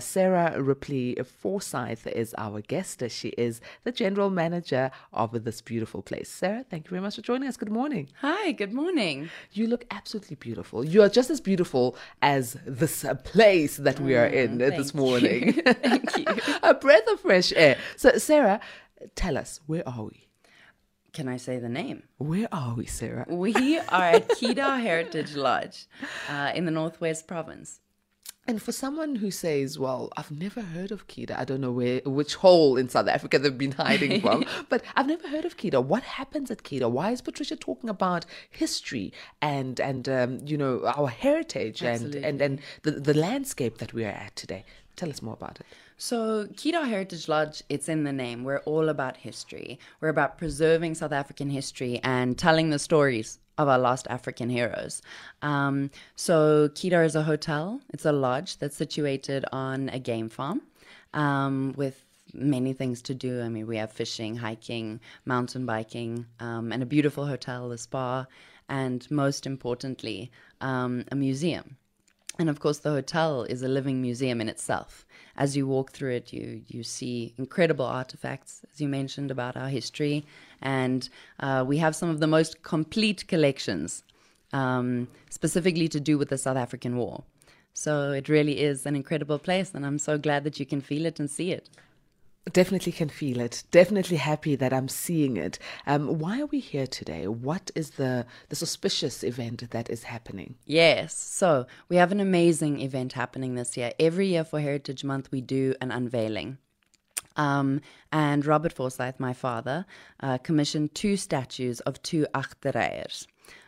Sarah Ripley Forsyth is our guest. She is the general manager of this beautiful place. Sarah, thank you very much for joining us. Good morning. Hi, good morning. You look absolutely beautiful. You are just as beautiful as this place that we are in this morning. Thank you. A breath of fresh air. So, Sarah, tell us, where are we? Can I say the name? Where are we, Sarah? We are at Kedar Heritage Lodge in the Northwest Province. And for someone who says, well, I've never heard of Kedar. I don't know which hole in South Africa they've been hiding from, but I've never heard of Kedar. What happens at Kedar? Why is Patricia talking about history and you know, our heritage and the landscape that we are at today? Tell us more about it. So Kedar Heritage Lodge, it's in the name. We're all about history. We're about preserving South African history and telling the stories of our lost African heroes. So Kedar is a hotel. It's a lodge that's situated on a game farm with many things to do. I mean, we have fishing, hiking, mountain biking, and a beautiful hotel, a spa, and most importantly, a museum. And of course, the hotel is a living museum in itself. As you walk through it, you see incredible artifacts, as you mentioned, about our history. And we have some of the most complete collections, specifically to do with the South African War. So it really is an incredible place, and I'm so glad that you can feel it and see it. Definitely can feel it. Definitely happy that I'm seeing it. Why are we here today? What is the auspicious event that is happening? Yes. So we have an amazing event happening this year. Every year for Heritage Month, we do an unveiling. And Robert Forsyth, my father, commissioned two statues of two Achterraais,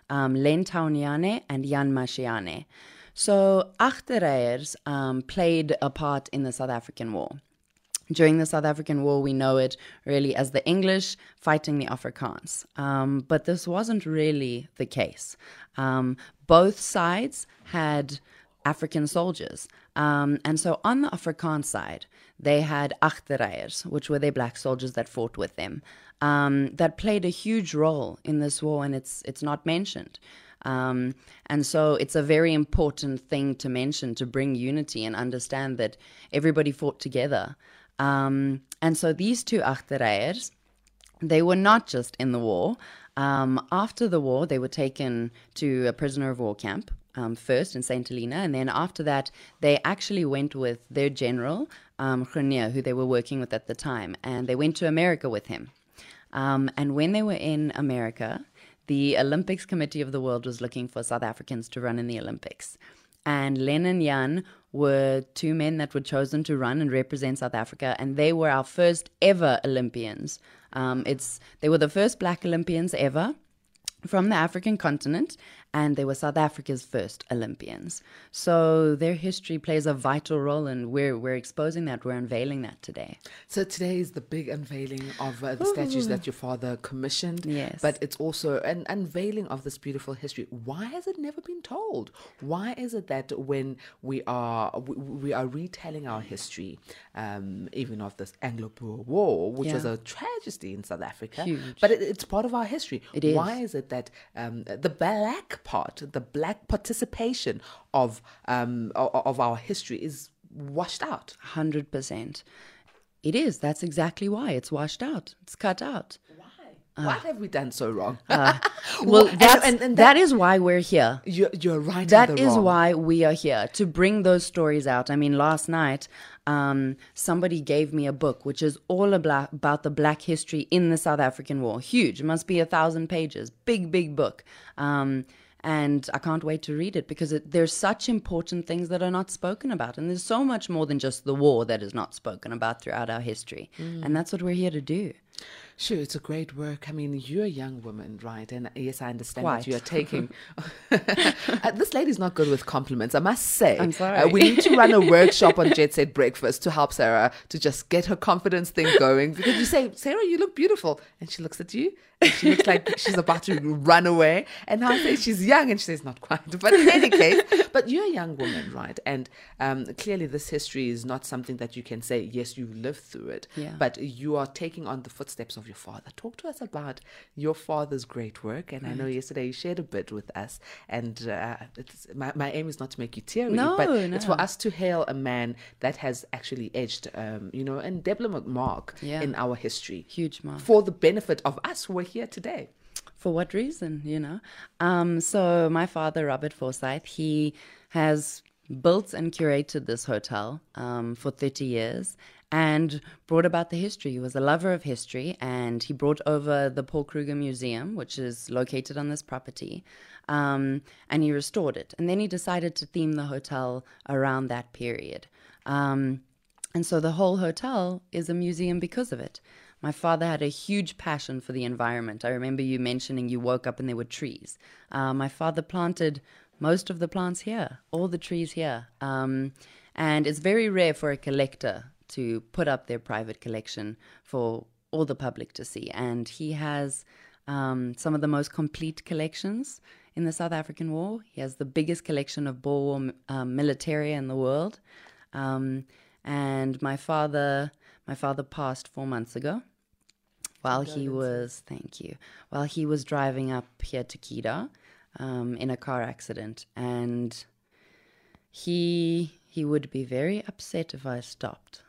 Len Taunyane and Jan Mashiane. So Achterraais played a part in the South African War. During the South African War, we know it really as the English fighting the Afrikaans. But this wasn't really the case. Both sides had African soldiers. And so on the Afrikaans side, they had Achterraais, which were their black soldiers that fought with them, that played a huge role in this war, and it's not mentioned. And so it's a very important thing to mention, to bring unity and understand that everybody fought together. And so these two Achterraais, they were not just in the war. After the war, they were taken to a prisoner of war camp, first in St. Helena. And then after that, they actually went with their general, Grenier, who they were working with at the time. And they went to America with him. And when they were in America, the Olympics Committee of the World was looking for South Africans to run in the Olympics. And Len and Jan were two men that were chosen to run and represent South Africa, and they were our first ever Olympians. They were the first black Olympians ever from the African continent, and they were South Africa's first Olympians. So their history plays a vital role, and we're exposing that, we're unveiling that today. So today is the big unveiling of the statues that your father commissioned. Yes. But it's also an unveiling of this beautiful history. Why has it never been told? Why is it that when we are retelling our history, even of this Anglo-Boer War, which was a tragedy in South Africa, huge, but it's part of our history. It is. Why is it that the black participation of our history is washed out? 100%. It is. That's exactly why it's washed out. It's cut out. Why? What have we done so wrong? Well, that is why we're here. You're right. That is why we are here, to bring those stories out. I mean, last night, somebody gave me a book which is all about the black history in the South African War. Huge. It must be 1,000 pages. Big, big book. And I can't wait to read it, because there's such important things that are not spoken about. And there's so much more than just the war that is not spoken about throughout our history. And that's what we're here to do. Sure, it's a great work. I mean, you're a young woman, right? And yes, I understand that you are taking... this lady's not good with compliments, I must say. I'm sorry. We need to run a workshop on Jet Set Breakfast to help Sarah to just get her confidence thing going. Because you say, Sarah, you look beautiful. And she looks at you, and she looks like she's about to run away. And I say she's young, and she says, not quite. But in any case, but you're a young woman, right? And clearly this history is not something that you can say, yes, you lived through it. Yeah. But you are taking on the footsteps of your father. Talk to us about your father's great work. And right. I know yesterday you shared a bit with us. And it's, my aim is not to make you teary, but it's for us to hail a man that has actually edged, you know, an indelible mark in our history. Huge mark. For the benefit of us who are here today. For what reason, you know? So my father, Robert Forsyth, he has built and curated this hotel for 30 years and brought about the history. He was a lover of history, and he brought over the Paul Kruger Museum, which is located on this property, and he restored it. And then he decided to theme the hotel around that period. And so the whole hotel is a museum because of it. My father had a huge passion for the environment. I remember you mentioning you woke up and there were trees. My father planted most of the plants here, all the trees here. And it's very rare for a collector to put up their private collection for all the public to see. And he has some of the most complete collections in the South African War. He has the biggest collection of Boer War militaria in the world. And my father passed 4 months ago while he was, while he was driving up here to Kedar in a car accident. And he would be very upset if I stopped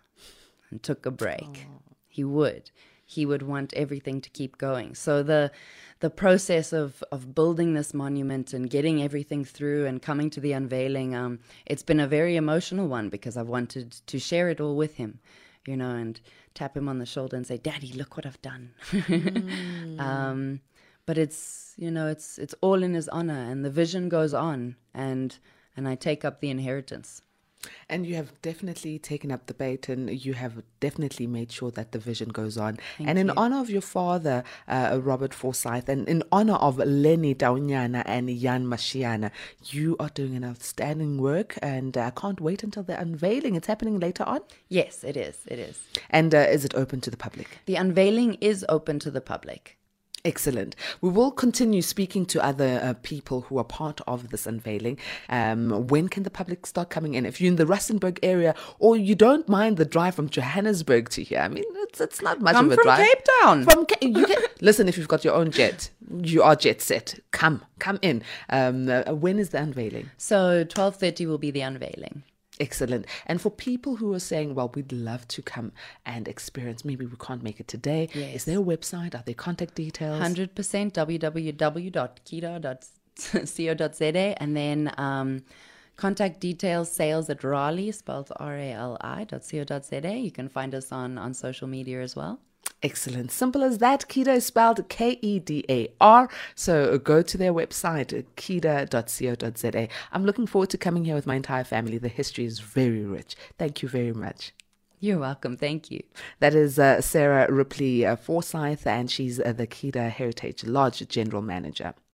and took a break. Oh. He would want everything to keep going. So the process of building this monument and getting everything through and coming to the unveiling, it's been a very emotional one because I've wanted to share it all with him, you know, and tap him on the shoulder and say, "Daddy, look what I've done." But it's, you know, it's all in his honor, and the vision goes on, and I take up the inheritance. And you have definitely taken up the bait, and you have definitely made sure that the vision goes on. Thank you. In honor of your father, Robert Forsyth, and in honor of Len Taunyane and Jan Mashiane, you are doing an outstanding work, and I can't wait until the unveiling. It's happening later on? Yes, it is. It is. And is it open to the public? The unveiling is open to the public. Excellent. We will continue speaking to other people who are part of this unveiling. When can the public start coming in? If you're in the Rustenburg area, or you don't mind the drive from Johannesburg to here, I mean, it's not much of a drive. Come from Cape Town. Listen, if you've got your own jet, you are jet set. Come in. When is the unveiling? So 12:30 will be the unveiling. Excellent. And for people who are saying, well, we'd love to come and experience, maybe we can't make it today. Yes. Is there a website? Are there contact details? 100% www.kedar.co.za, and then contact details, sales@rali, spelled RALI.co.za. You can find us on social media as well. Excellent. Simple as that. Kedar is spelled Kedar. So go to their website, kedar.co.za. I'm looking forward to coming here with my entire family. The history is very rich. Thank you very much. You're welcome. Thank you. That is Sarah Ripley Forsyth, and she's the Kedar Heritage Lodge General Manager.